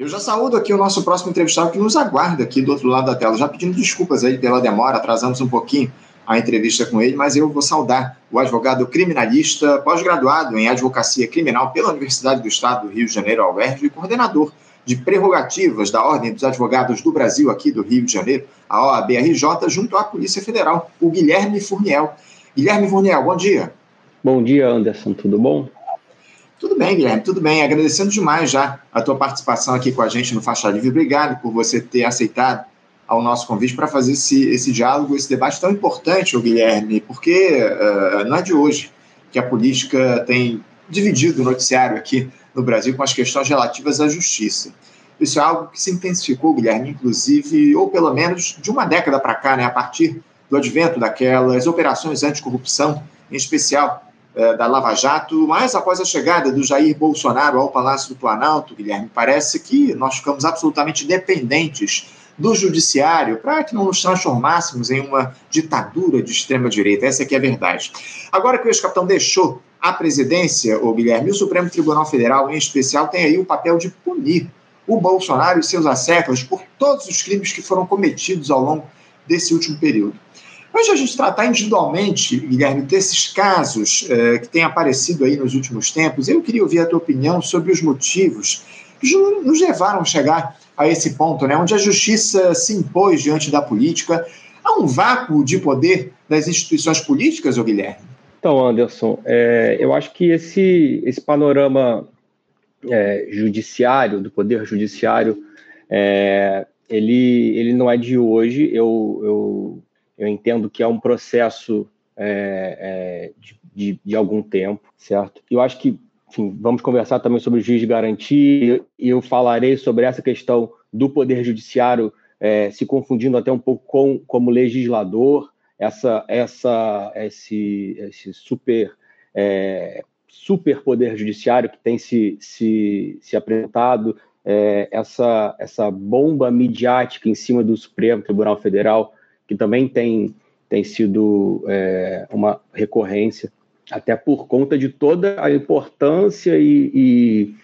Eu já saúdo aqui o nosso próximo entrevistado que nos aguarda aqui do outro lado da tela, já pedindo desculpas aí pela demora, atrasamos um pouquinho a entrevista com ele, mas eu vou saudar o advogado criminalista, pós-graduado em advocacia criminal pela Universidade do Estado do Rio de Janeiro, a UERJ, e coordenador de prerrogativas da Ordem dos Advogados do Brasil aqui do Rio de Janeiro, a OAB-RJ, junto à Polícia Federal, o Guilherme Furniel. Guilherme Furniel, bom dia. Bom dia, Anderson, tudo bom? Tudo bem, Guilherme, tudo bem. Agradecendo demais já a tua participação aqui com a gente no Faixa Livre. Obrigado por você ter aceitado ao nosso convite para fazer esse diálogo, esse debate tão importante, Guilherme, porque não é de hoje que a política tem dividido o noticiário aqui no Brasil com as questões relativas à justiça. Isso é algo que se intensificou, Guilherme, inclusive, ou pelo menos de uma década para cá, né, a partir do advento daquelas operações anticorrupção, em especial da Lava Jato, mas após a chegada do Jair Bolsonaro ao Palácio do Planalto, Guilherme, parece que nós ficamos absolutamente dependentes do judiciário para que não nos transformássemos em uma ditadura de extrema-direita. Essa que é a verdade. Agora que o ex-capitão deixou a presidência, Guilherme, o Supremo Tribunal Federal, em especial, tem aí o papel de punir o Bolsonaro e seus asseclas por todos os crimes que foram cometidos ao longo desse último período. Antes de a gente tratar individualmente, Guilherme, desses casos que têm aparecido aí nos últimos tempos, eu queria ouvir a tua opinião sobre os motivos que nos levaram a chegar a esse ponto, né, onde a justiça se impôs diante da política. Há um vácuo de poder das instituições políticas, Guilherme? Então, Anderson, eu acho que esse panorama judiciário, do poder judiciário, ele não é de hoje. Eu entendo que é um processo de algum tempo, certo? Eu acho que, enfim, vamos conversar também sobre o juiz de garantia, e eu falarei sobre essa questão do poder judiciário se confundindo até um pouco como legislador, esse super poder judiciário que tem se apresentado, essa bomba midiática em cima do Supremo Tribunal Federal, que também tem sido uma recorrência, até por conta de toda a importância e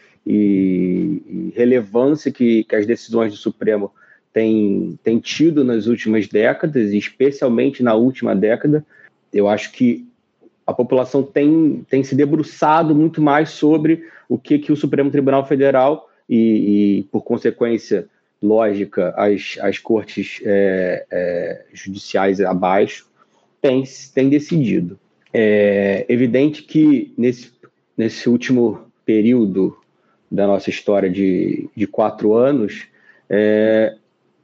relevância que as decisões do Supremo têm tido nas últimas décadas, especialmente na última década. Eu acho que a população tem se debruçado muito mais sobre o que o Supremo Tribunal Federal e por consequência lógica, as cortes judiciais abaixo têm decidido. É evidente que nesse último período da nossa história de 4 anos,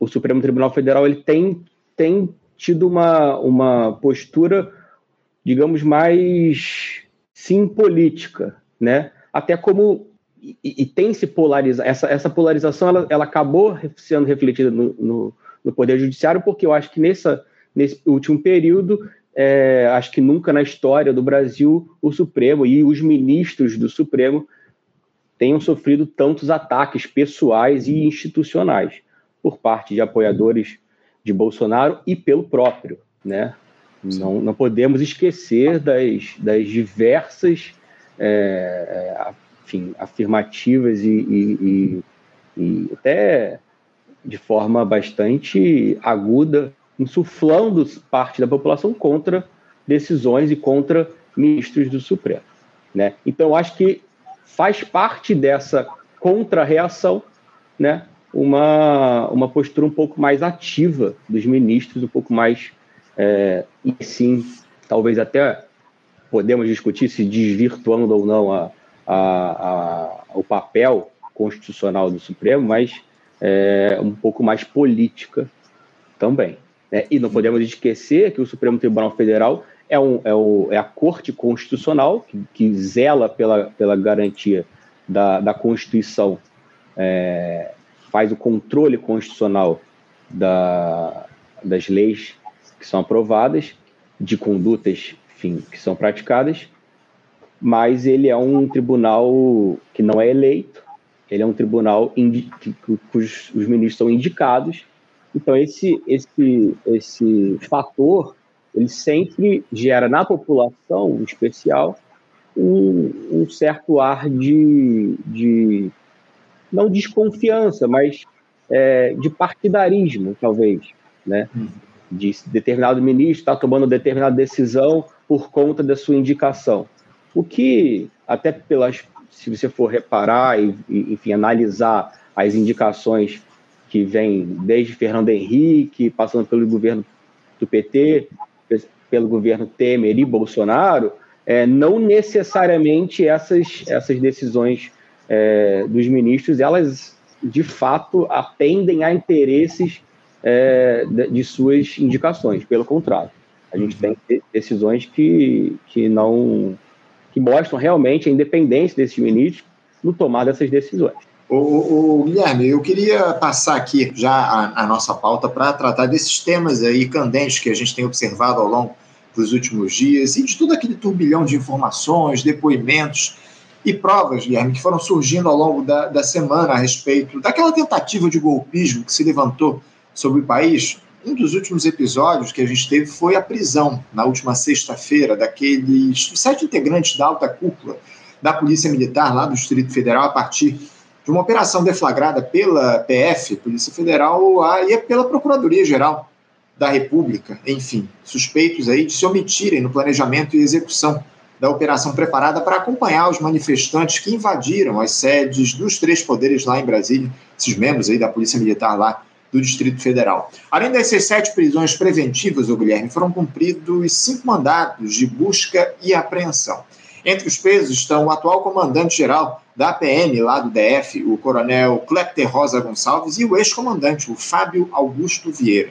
o Supremo Tribunal Federal ele tem tido uma postura, digamos, mais sim política, né? Até como E tem se polarizado, essa polarização ela acabou sendo refletida no Poder Judiciário, porque eu acho que nesse último período, acho que nunca na história do Brasil, o Supremo e os ministros do Supremo tenham sofrido tantos ataques pessoais e institucionais por parte de apoiadores de Bolsonaro e pelo próprio, né? Não podemos esquecer das diversas afirmativas e até de forma bastante aguda, insuflando parte da população contra decisões e contra ministros do Supremo, né? Então, acho que faz parte dessa contra-reação, né, uma postura um pouco mais ativa dos ministros, um pouco mais, e sim, talvez até podemos discutir se desvirtuando ou não o papel constitucional do Supremo, mas um pouco mais política também, né? E não podemos esquecer que o Supremo Tribunal Federal é a corte constitucional que zela pela garantia da Constituição, faz o controle constitucional das leis que são aprovadas, de condutas, enfim, que são praticadas. Mas ele é um tribunal que não é eleito, ele é um tribunal cujos os ministros são indicados. Então, esse fator, ele sempre gera na população, em especial, um certo ar de não desconfiança, mas de partidarismo, talvez, né? De determinado ministro está tomando determinada decisão por conta da sua indicação. O que, até pelas, se você for reparar e enfim, analisar as indicações que vêm desde Fernando Henrique, passando pelo governo do PT, pelo governo Temer e Bolsonaro, não necessariamente essas decisões dos ministros, elas de fato atendem a interesses de suas indicações. Pelo contrário, a gente tem decisões que mostram realmente a independência desses ministros no tomar dessas decisões. O Guilherme, eu queria passar aqui já a nossa pauta para tratar desses temas aí candentes que a gente tem observado ao longo dos últimos dias e de todo aquele turbilhão de informações, depoimentos e provas, Guilherme, que foram surgindo ao longo da semana a respeito daquela tentativa de golpismo que se levantou sobre o país. Um dos últimos episódios que a gente teve foi a prisão, na última sexta-feira, daqueles 7 integrantes da alta cúpula da Polícia Militar lá do Distrito Federal, a partir de uma operação deflagrada pela PF, Polícia Federal, e pela Procuradoria-Geral da República, enfim, suspeitos aí de se omitirem no planejamento e execução da operação preparada para acompanhar os manifestantes que invadiram as sedes dos 3 poderes lá em Brasília, esses membros aí da Polícia Militar lá do Distrito Federal. Além dessas 7 prisões preventivas, Guilherme, foram cumpridos 5 mandatos de busca e apreensão. Entre os presos estão o atual comandante-geral da PM lá do DF, o coronel Klepter Rosa Gonçalves, e o ex-comandante, o Fábio Augusto Vieira.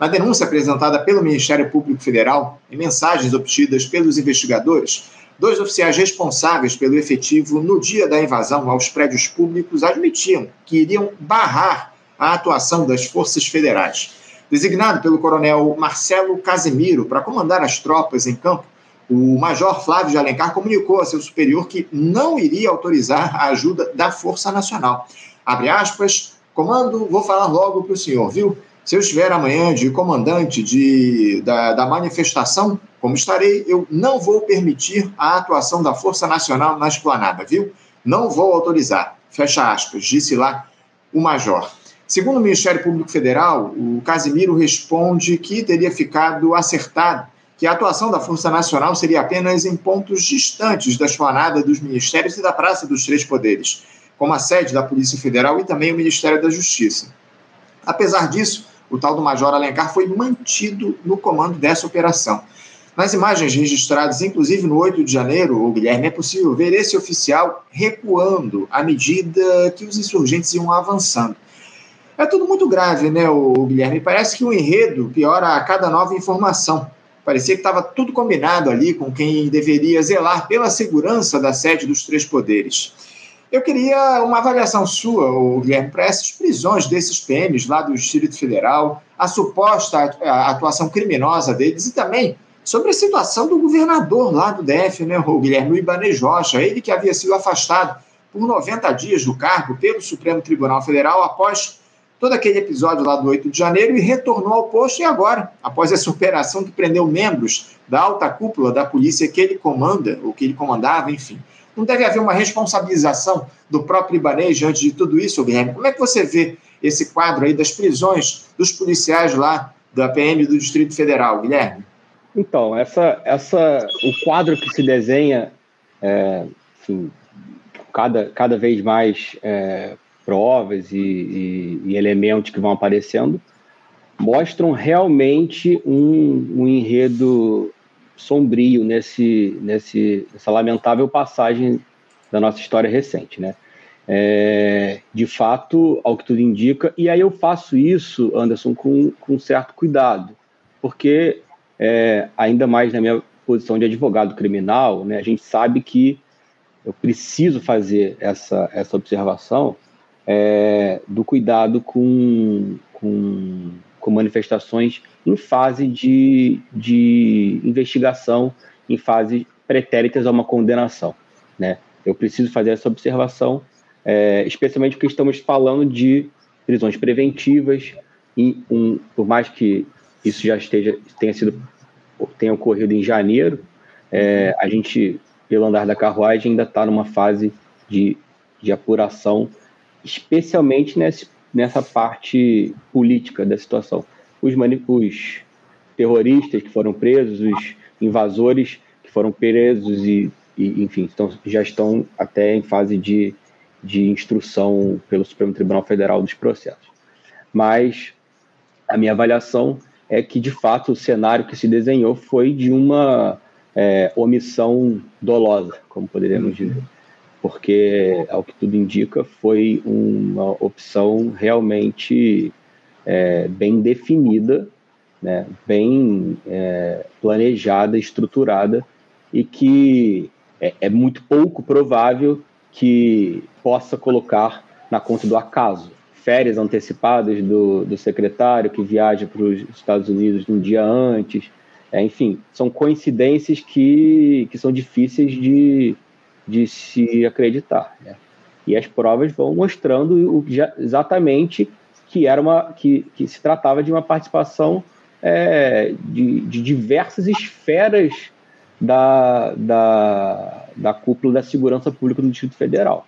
Na denúncia apresentada pelo Ministério Público Federal, em mensagens obtidas pelos investigadores, 2 oficiais responsáveis pelo efetivo no dia da invasão aos prédios públicos admitiam que iriam barrar a atuação das forças federais. Designado pelo coronel Marcelo Casemiro para comandar as tropas em campo, o major Flávio de Alencar comunicou a seu superior que não iria autorizar a ajuda da Força Nacional. Abre aspas, comando, vou falar logo para o senhor, viu? Se eu estiver amanhã de comandante da manifestação, como estarei, eu não vou permitir a atuação da Força Nacional na esplanada, viu? Não vou autorizar. Fecha aspas, disse lá o major. Segundo o Ministério Público Federal, o Casemiro responde que teria ficado acertado que a atuação da Força Nacional seria apenas em pontos distantes da esplanada dos ministérios e da Praça dos 3 Poderes, como a sede da Polícia Federal e também o Ministério da Justiça. Apesar disso, o tal do Major Alencar foi mantido no comando dessa operação. Nas imagens registradas, inclusive no 8 de janeiro, Guilherme, é possível ver esse oficial recuando à medida que os insurgentes iam avançando. É tudo muito grave, né, Guilherme? Parece que o enredo piora a cada nova informação. Parecia que estava tudo combinado ali com quem deveria zelar pela segurança da sede dos 3 poderes. Eu queria uma avaliação sua, Guilherme, para essas prisões desses PMs lá do Distrito Federal, a suposta atuação criminosa deles e também sobre a situação do governador lá do DF, né, o Guilherme Ibaneis Rocha, ele que havia sido afastado por 90 dias do cargo pelo Supremo Tribunal Federal após todo aquele episódio lá do 8 de janeiro e retornou ao posto e agora, após essa operação que prendeu membros da alta cúpula da polícia que ele comanda, ou que ele comandava, enfim. Não deve haver uma responsabilização do próprio Ibaneis diante de tudo isso, Guilherme? Como é que você vê esse quadro aí das prisões dos policiais lá da PM do Distrito Federal, Guilherme? Então, o quadro que se desenha, enfim, cada vez mais provas e elementos que vão aparecendo, mostram realmente um enredo sombrio nessa lamentável passagem da nossa história recente, né? De fato, ao que tudo indica, e aí eu faço isso, Anderson, com certo cuidado, porque, ainda mais na minha posição de advogado criminal, né, a gente sabe que eu preciso fazer essa observação, do cuidado com manifestações em fase de investigação, em fase pretéritas a uma condenação, né? Eu preciso fazer essa observação, especialmente porque estamos falando de prisões preventivas, e por mais que isso já tenha ocorrido em janeiro, a gente, pelo andar da carruagem, ainda está numa fase de apuração especialmente nessa parte política da situação. Os terroristas que foram presos, os invasores que foram presos e enfim, já estão até em fase de instrução pelo Supremo Tribunal Federal dos processos. Mas a minha avaliação é que, de fato, o cenário que se desenhou foi de uma omissão dolosa, como poderíamos dizer, porque, ao que tudo indica, foi uma opção realmente bem definida, né, bem planejada, estruturada, e que é muito pouco provável que possa colocar na conta do acaso. Férias antecipadas do secretário que viaja para os Estados Unidos um dia antes, enfim, são coincidências que são difíceis de se acreditar, né? E as provas vão mostrando exatamente que era que se tratava de uma participação de diversas esferas da cúpula da segurança pública do Distrito Federal.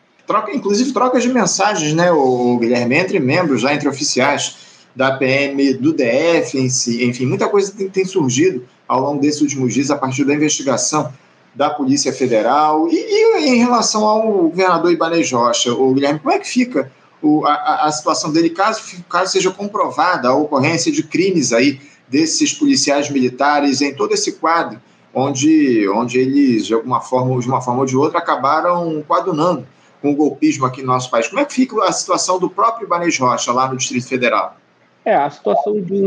Inclusive trocas de mensagens, né, o Guilherme, entre membros, já entre oficiais da PM, do DF, em si, enfim, muita coisa tem surgido ao longo desses últimos dias a partir da investigação da Polícia Federal. E em relação ao governador Ibaneis Rocha, o Guilherme, como é que fica a situação dele caso seja comprovada a ocorrência de crimes aí desses policiais militares em todo esse quadro, onde eles, de uma forma ou de outra, acabaram coadunando com o golpismo aqui no nosso país? Como é que fica a situação do próprio Ibaneis Rocha lá no Distrito Federal? A situação de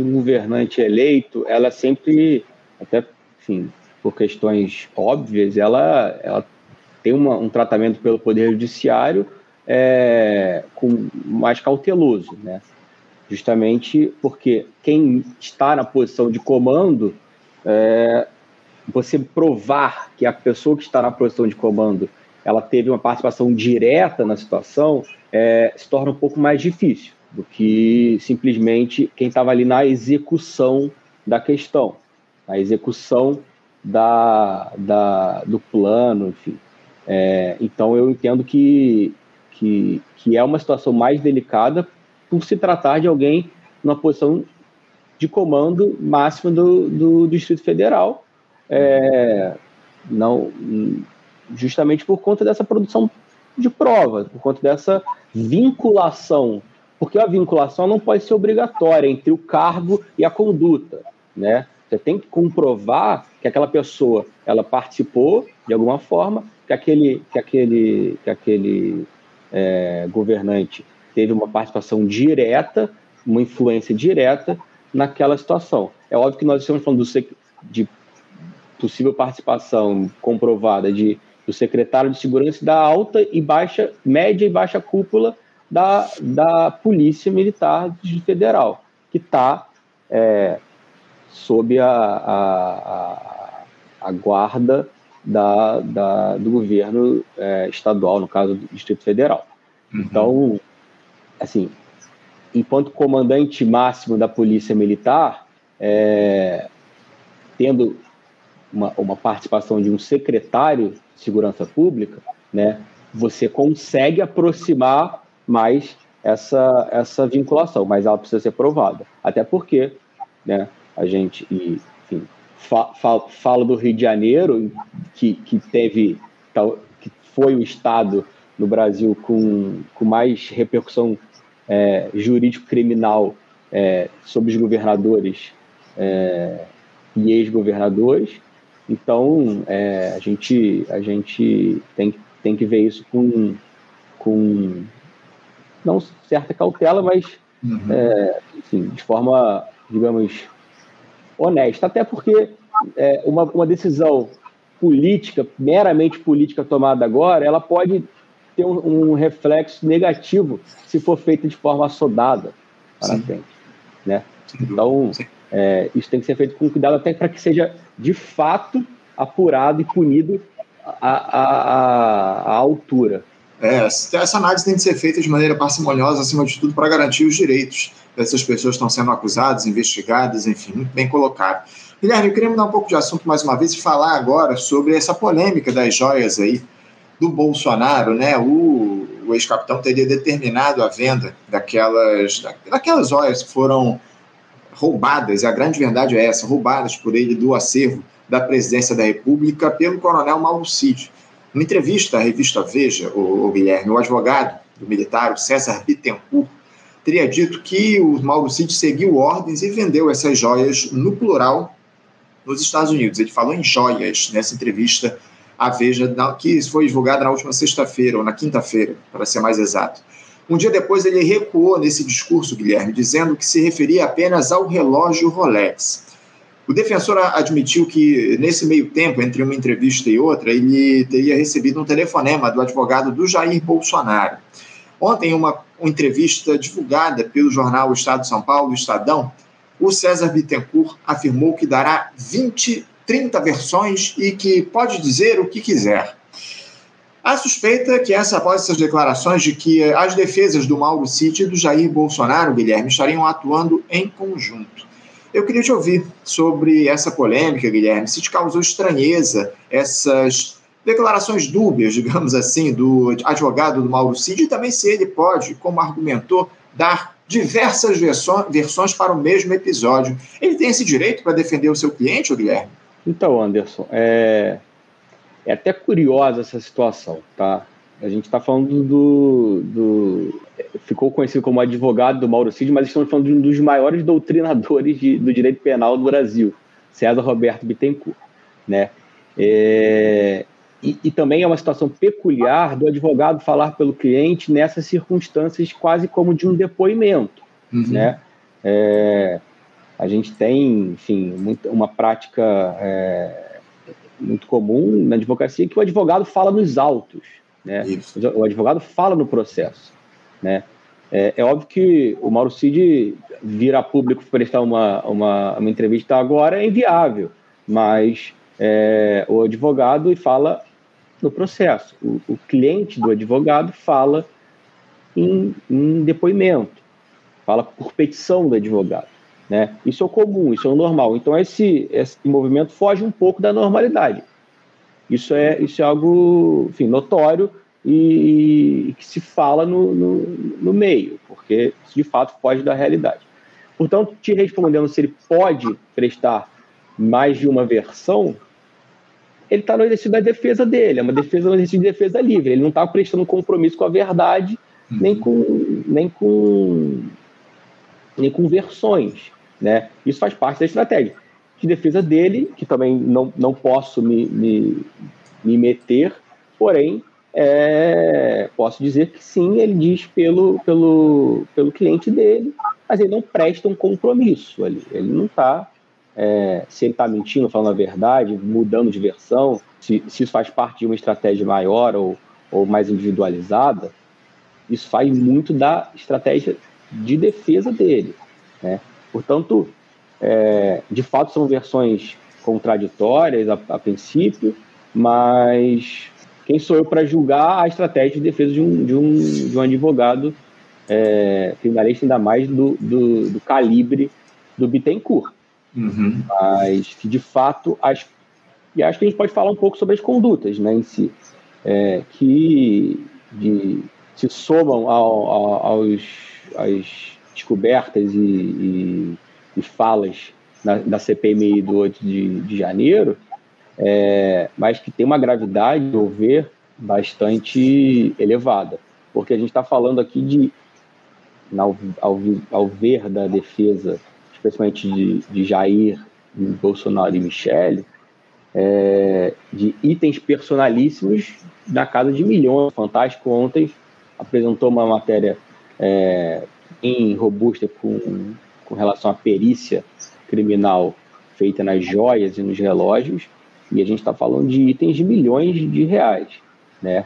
um governante eleito, ela sempre, até, enfim, por questões óbvias, ela tem um tratamento pelo Poder Judiciário mais cauteloso, né? Justamente porque quem está na posição de comando, você provar que a pessoa que está na posição de comando ela teve uma participação direta na situação, se torna um pouco mais difícil do que simplesmente quem estava ali na execução da questão, na execução do plano, enfim. Então, eu entendo que é uma situação mais delicada por se tratar de alguém numa posição de comando máximo do Distrito Federal, não, justamente por conta dessa produção de prova, por conta dessa vinculação, porque a vinculação não pode ser obrigatória entre o cargo e a conduta, né? Você tem que comprovar que aquela pessoa ela participou de alguma forma, que aquele governante teve uma participação direta, uma influência direta naquela situação. É óbvio que nós estamos falando de possível participação comprovada do secretário de segurança da alta e baixa, média e baixa cúpula da Polícia Militar Federal, que está sob a guarda do governo estadual, no caso do Distrito Federal. Uhum. Então, assim, enquanto comandante máximo da Polícia Militar, tendo uma participação de um secretário de segurança pública, né, você consegue aproximar mais essa vinculação, mas ela precisa ser provada. Até porque, né, a gente, enfim, fala do Rio de Janeiro, que foi o estado no Brasil com mais repercussão jurídico-criminal sobre os governadores e ex-governadores. Então, a gente tem que ver isso com não certa cautela, mas uhum. Enfim, de forma, digamos, honesta. Até porque uma decisão política, meramente política tomada agora, ela pode ter um reflexo negativo se for feita de forma assodada para Sim. frente, né? Então, isso tem que ser feito com cuidado, até para que seja de fato apurado e punido à altura. Essa análise tem de ser feita de maneira parcimoniosa, acima de tudo, para garantir os direitos dessas pessoas que estão sendo acusadas, investigadas, enfim, muito bem colocado. Guilherme, eu queria mudar um pouco de assunto mais uma vez e falar agora sobre essa polêmica das joias aí do Bolsonaro, né? O o ex-capitão teria determinado a venda daquelas joias que foram roubadas, a grande verdade é essa, roubadas por ele do acervo da presidência da República pelo coronel Mauro Cid. Numa entrevista à revista Veja, o Guilherme, o advogado do militar, o César Bittencourt, teria dito que o Mauro Cid seguiu ordens e vendeu essas joias, no plural, nos Estados Unidos. Ele falou em joias nessa entrevista à Veja, que foi divulgada na última sexta-feira, ou na quinta-feira, para ser mais exato. Um dia depois ele recuou nesse discurso, Guilherme, dizendo que se referia apenas ao relógio Rolex. O defensor admitiu que, nesse meio tempo, entre uma entrevista e outra, ele teria recebido um telefonema do advogado do Jair Bolsonaro. Ontem, uma entrevista divulgada pelo jornal Estado de São Paulo, Estadão, o César Bittencourt afirmou que dará 30 versões e que pode dizer o que quiser. A suspeita é que, após essas declarações de que as defesas do Mauro Cid e do Jair Bolsonaro, Guilherme, estariam atuando em conjunto. Eu queria te ouvir sobre essa polêmica, Guilherme, se te causou estranheza essas declarações dúbias, digamos assim, do advogado do Mauro Cid, e também se ele pode, como argumentou, dar diversas versões para o mesmo episódio. Ele tem esse direito para defender o seu cliente, Guilherme? Então, Anderson, é até curiosa essa situação, tá? A gente está falando ficou conhecido como advogado do Mauro Cid, mas estamos falando de um dos maiores doutrinadores do direito penal do Brasil, César Roberto Bittencourt, né? E também é uma situação peculiar do advogado falar pelo cliente nessas circunstâncias quase como de um depoimento, né? A gente tem, enfim, uma prática muito comum na advocacia que o advogado fala nos autos, né? O advogado fala no processo, né? É óbvio que o Mauro Cid vir a público prestar uma entrevista agora é inviável, mas o advogado fala no processo, o cliente do advogado fala em depoimento, fala por petição do advogado, né? Isso é comum, isso é normal. Então esse movimento foge um pouco da normalidade. Isso é algo, enfim, notório e que se fala no meio, porque isso de fato foge da realidade. Portanto, te respondendo se ele pode prestar mais de uma versão, ele está no exercício da defesa dele, é uma defesa, um exercício de defesa livre, ele não está prestando compromisso com a verdade, nem com versões, né? Isso faz parte da estratégia de defesa dele, que também não posso me meter, porém, posso dizer que sim, ele diz pelo cliente dele, mas ele não presta um compromisso ali, ele não está, se ele está mentindo, falando a verdade, mudando de versão, se isso faz parte de uma estratégia maior ou mais individualizada, isso faz muito da estratégia de defesa dele, né? Portanto, de fato são versões contraditórias a princípio, mas quem sou eu para julgar a estratégia de defesa de um advogado criminalista, ainda mais do calibre do Bittencourt? Mas que de fato e acho que a gente pode falar um pouco sobre as condutas, né, em si, que se somam às descobertas e falas da CPMI do 8 de janeiro, mas que tem uma gravidade, ao ver, bastante elevada, porque a gente está falando aqui ao ver da defesa, especialmente de Jair, Bolsonaro e Michel, de itens personalíssimos na casa de milhões. O Fantástico ontem apresentou uma matéria bem robusta com relação à perícia criminal feita nas joias e nos relógios, e a gente está falando de itens de milhões de reais, né?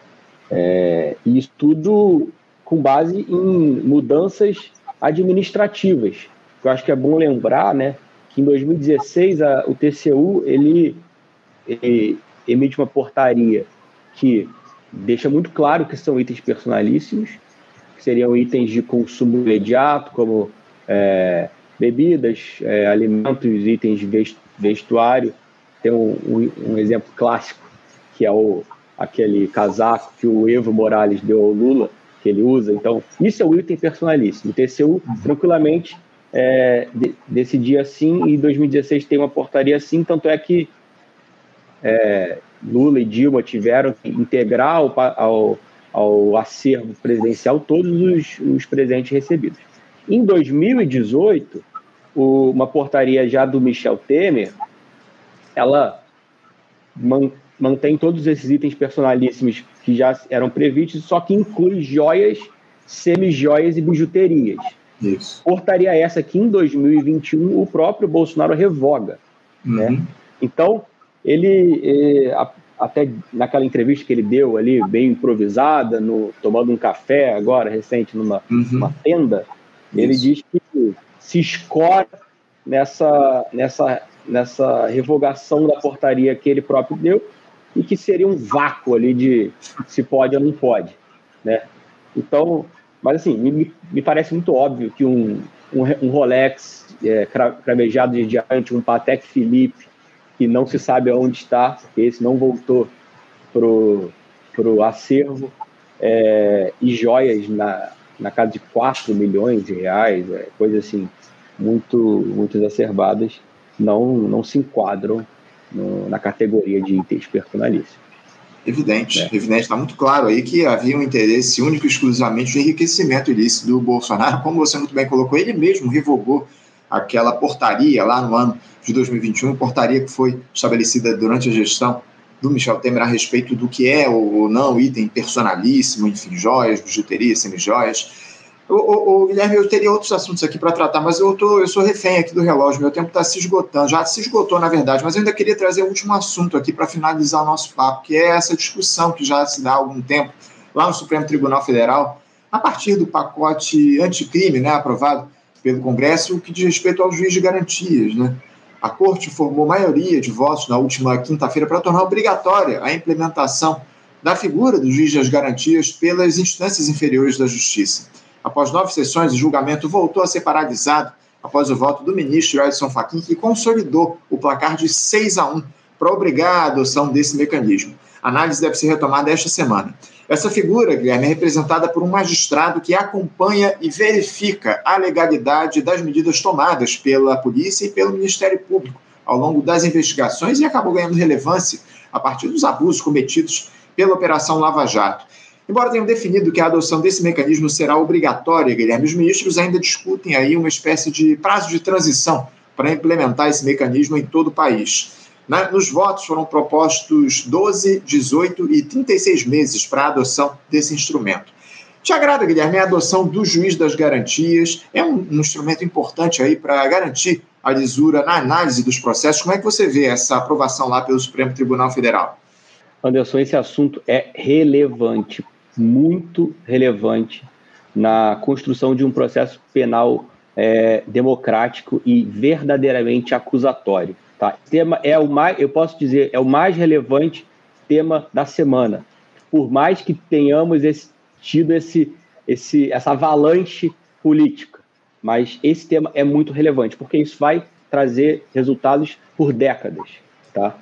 E isso tudo com base em mudanças administrativas. Eu acho que é bom lembrar, né, que em 2016 o TCU ele emite uma portaria que deixa muito claro que são itens personalíssimos, que seriam itens de consumo imediato, como bebidas, alimentos, itens de vestuário. Tem um exemplo clássico, que é aquele casaco que o Evo Morales deu ao Lula, que ele usa. Então, isso é o item personalíssimo. O TCU, tranquilamente, decidia assim, e em 2016 tem uma portaria assim, tanto é que Lula e Dilma tiveram que integrar ao acervo presidencial todos os presentes recebidos. Em 2018, uma portaria já do Michel Temer, ela mantém todos esses itens personalíssimos que já eram previstos, só que inclui joias, semijoias e bijuterias. Isso. Portaria essa que em 2021 o próprio Bolsonaro revoga. Uhum. Né? Então, ele, até naquela entrevista que ele deu ali, bem improvisada, tomando um café agora, recente, numa tenda, ele diz que se escora nessa revogação da portaria que ele próprio deu, e que seria um vácuo ali de se pode ou não pode, né? Então, mas assim, me parece muito óbvio que um Rolex cravejado de diamante, um Patek Philippe, que não se sabe aonde está, porque esse não voltou pro acervo, e joias na casa de 4 milhões de reais, coisas assim, muito exacerbadas, não se enquadram na categoria de itens personalíssimos. Evidente, está muito claro aí que havia um interesse único e exclusivamente de enriquecimento ilícito do Bolsonaro. Como você muito bem colocou, ele mesmo revogou aquela portaria lá no ano de 2021, portaria que foi estabelecida durante a gestão do Michel Temer a respeito do que é ou não item personalíssimo, enfim, joias, bijuterias, semijoias. Guilherme, eu teria outros assuntos aqui para tratar, mas eu sou refém aqui do relógio, meu tempo está se esgotando, já se esgotou na verdade, mas eu ainda queria trazer o último assunto aqui para finalizar o nosso papo, que é essa discussão que já se dá há algum tempo lá no Supremo Tribunal Federal, a partir do pacote anticrime, né, aprovado pelo Congresso, o que diz respeito ao juiz de garantias, né? A Corte formou maioria de votos na última quinta-feira para tornar obrigatória a implementação da figura do juiz das garantias pelas instâncias inferiores da Justiça. Após 9 sessões, o julgamento voltou a ser paralisado após o voto do ministro Edson Fachin, que consolidou o placar de 6-1 para obrigar a adoção desse mecanismo. A análise deve ser retomada esta semana. Essa figura, Guilherme, é representada por um magistrado que acompanha e verifica a legalidade das medidas tomadas pela polícia e pelo Ministério Público ao longo das investigações, e acabou ganhando relevância a partir dos abusos cometidos pela Operação Lava Jato. Embora tenham definido que a adoção desse mecanismo será obrigatória, Guilherme, os ministros ainda discutem aí uma espécie de prazo de transição para implementar esse mecanismo em todo o país. Nos votos foram propostos 12, 18 e 36 meses para a adoção desse instrumento. Te agrada, Guilherme, a adoção do juiz das garantias? É um instrumento importante aí para garantir a lisura na análise dos processos. Como é que você vê essa aprovação lá pelo Supremo Tribunal Federal? Anderson, esse assunto é relevante, muito relevante na construção de um processo penal democrático e verdadeiramente acusatório. Tá? Esse tema é o mais relevante tema da semana. Por mais que tenhamos tido essa avalanche política, mas esse tema é muito relevante, porque isso vai trazer resultados por décadas. Tá?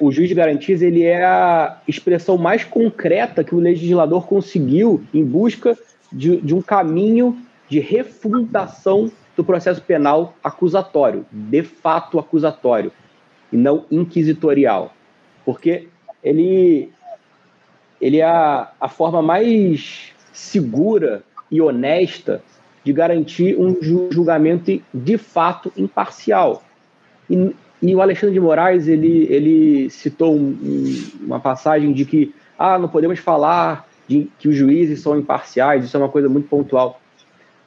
O juiz de garantias, ele é a expressão mais concreta que o legislador conseguiu em busca de um caminho de refundação do processo penal acusatório, de fato acusatório, e não inquisitorial. Porque ele é a forma mais segura e honesta de garantir um julgamento de fato imparcial. E o Alexandre de Moraes, ele citou uma passagem de que não podemos falar de que os juízes são imparciais, isso é uma coisa muito pontual.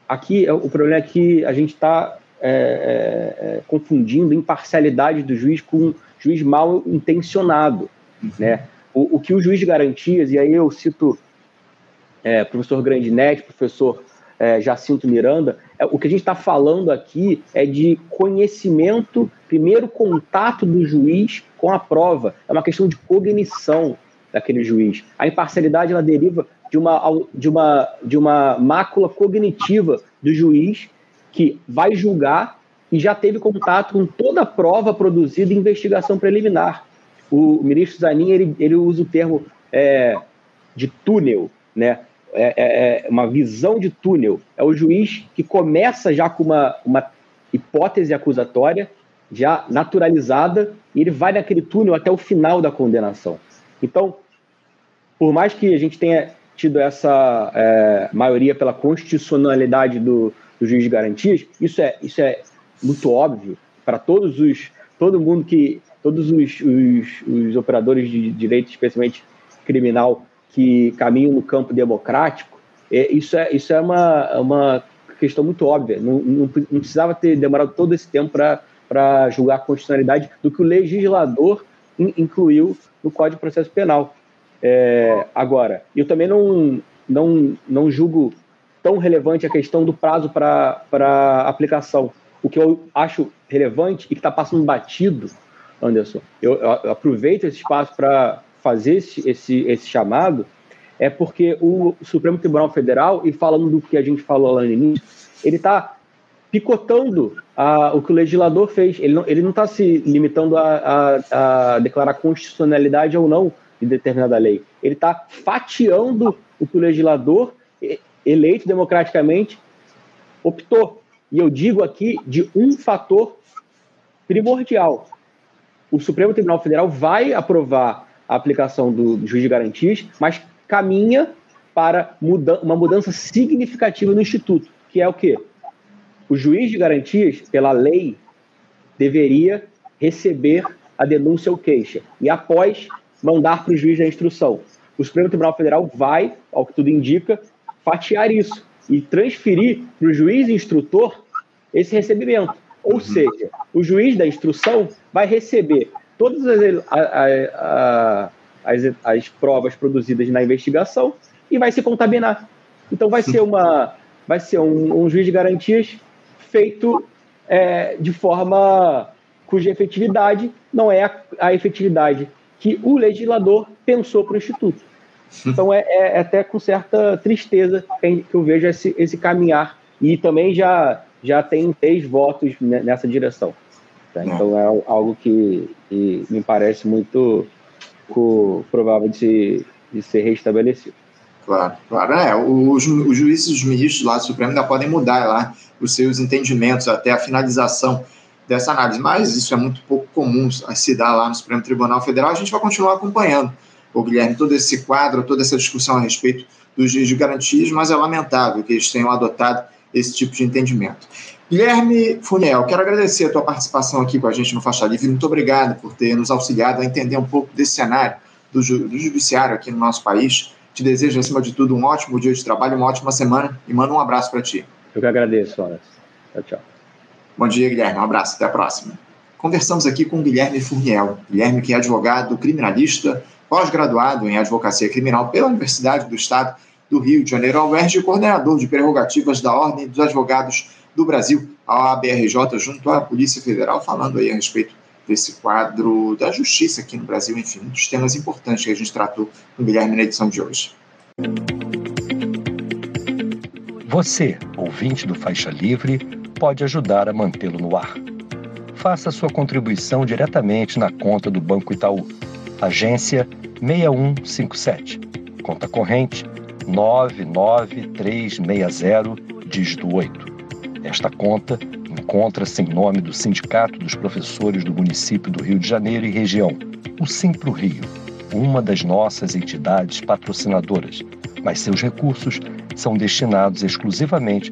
Aqui, o problema é que a gente está confundindo imparcialidade do juiz com um juiz mal intencionado. Uhum. Né? O que o juiz de garantias, e aí eu cito professor Grandinetti, professor Jacinto Miranda, o que a gente está falando aqui é de conhecimento, primeiro contato do juiz com a prova, é uma questão de cognição daquele juiz. A imparcialidade, ela deriva de uma mácula cognitiva do juiz que vai julgar e já teve contato com toda a prova produzida em investigação preliminar. O ministro Zanin, ele usa o termo de túnel, né? uma visão de túnel. É o juiz que começa já com uma hipótese acusatória já naturalizada e ele vai naquele túnel até o final da condenação. Então, por mais que a gente tenha tido essa maioria pela constitucionalidade do juiz de garantias, isso é muito óbvio para todos os operadores de direito, especialmente criminal, que caminham no campo democrático. Isso é uma questão muito óbvia. Não precisava ter demorado todo esse tempo para julgar a constitucionalidade do que o legislador incluiu no Código de Processo Penal. Agora, eu também não julgo tão relevante a questão do prazo para aplicação. O que eu acho relevante e que está passando batido, Anderson, eu aproveito esse espaço para fazer esse chamado, é porque o Supremo Tribunal Federal, e falando do que a gente falou lá no início, ele está picotando o que o legislador fez. Ele não está se limitando a declarar constitucionalidade ou não de determinada lei. Ele está fatiando o que o legislador, eleito democraticamente, optou. E eu digo aqui de um fator primordial. O Supremo Tribunal Federal vai aprovar a aplicação do juiz de garantias, mas caminha para uma mudança significativa no Instituto, que é o quê? O juiz de garantias, pela lei, deveria receber a denúncia ou queixa e, após, mandar para o juiz da instrução. O Supremo Tribunal Federal vai, ao que tudo indica, fatiar isso e transferir para o juiz instrutor esse recebimento. Ou seja, o juiz da instrução vai receber todas as provas produzidas na investigação e vai se contaminar. Então vai ser um juiz de garantias feito de forma cuja efetividade não é a efetividade que o legislador pensou para o Instituto. Então é até com certa tristeza que eu vejo esse caminhar. E também já tem 3 votos nessa direção. Tá? Então é algo que me parece muito provável de ser restabelecido. Claro. Os juízes e os ministros lá do Supremo ainda podem mudar lá os seus entendimentos até a finalização dessa análise, mas isso é muito pouco comum se dar lá no Supremo Tribunal Federal. A gente vai continuar acompanhando, Guilherme, todo esse quadro, toda essa discussão a respeito dos juízes de garantias, mas é lamentável que eles tenham adotado esse tipo de entendimento. Guilherme Furniel, quero agradecer a tua participação aqui com a gente no Faixa Livre. Muito obrigado por ter nos auxiliado a entender um pouco desse cenário do judiciário aqui no nosso país. Te desejo, acima de tudo, um ótimo dia de trabalho, uma ótima semana e mando um abraço para ti. Eu que agradeço, Anderson. Tchau. Bom dia, Guilherme. Um abraço. Até a próxima. Conversamos aqui com Guilherme Furniel. Guilherme, que é advogado criminalista, pós-graduado em Advocacia Criminal pela Universidade do Estado do Rio de Janeiro, a UERJ, e coordenador de prerrogativas da Ordem dos Advogados do Brasil, a OABRJ, junto à Polícia Federal, falando aí a respeito desse quadro da justiça aqui no Brasil, enfim, um dos temas importantes que a gente tratou com o Guilherme na edição de hoje. Você, ouvinte do Faixa Livre, pode ajudar a mantê-lo no ar. Faça sua contribuição diretamente na conta do Banco Itaú. Agência 6157, conta corrente 99360, dígito 8. Esta conta encontra-se em nome do Sindicato dos Professores do Município do Rio de Janeiro e região, o SimproRio, uma das nossas entidades patrocinadoras, mas seus recursos são destinados exclusivamente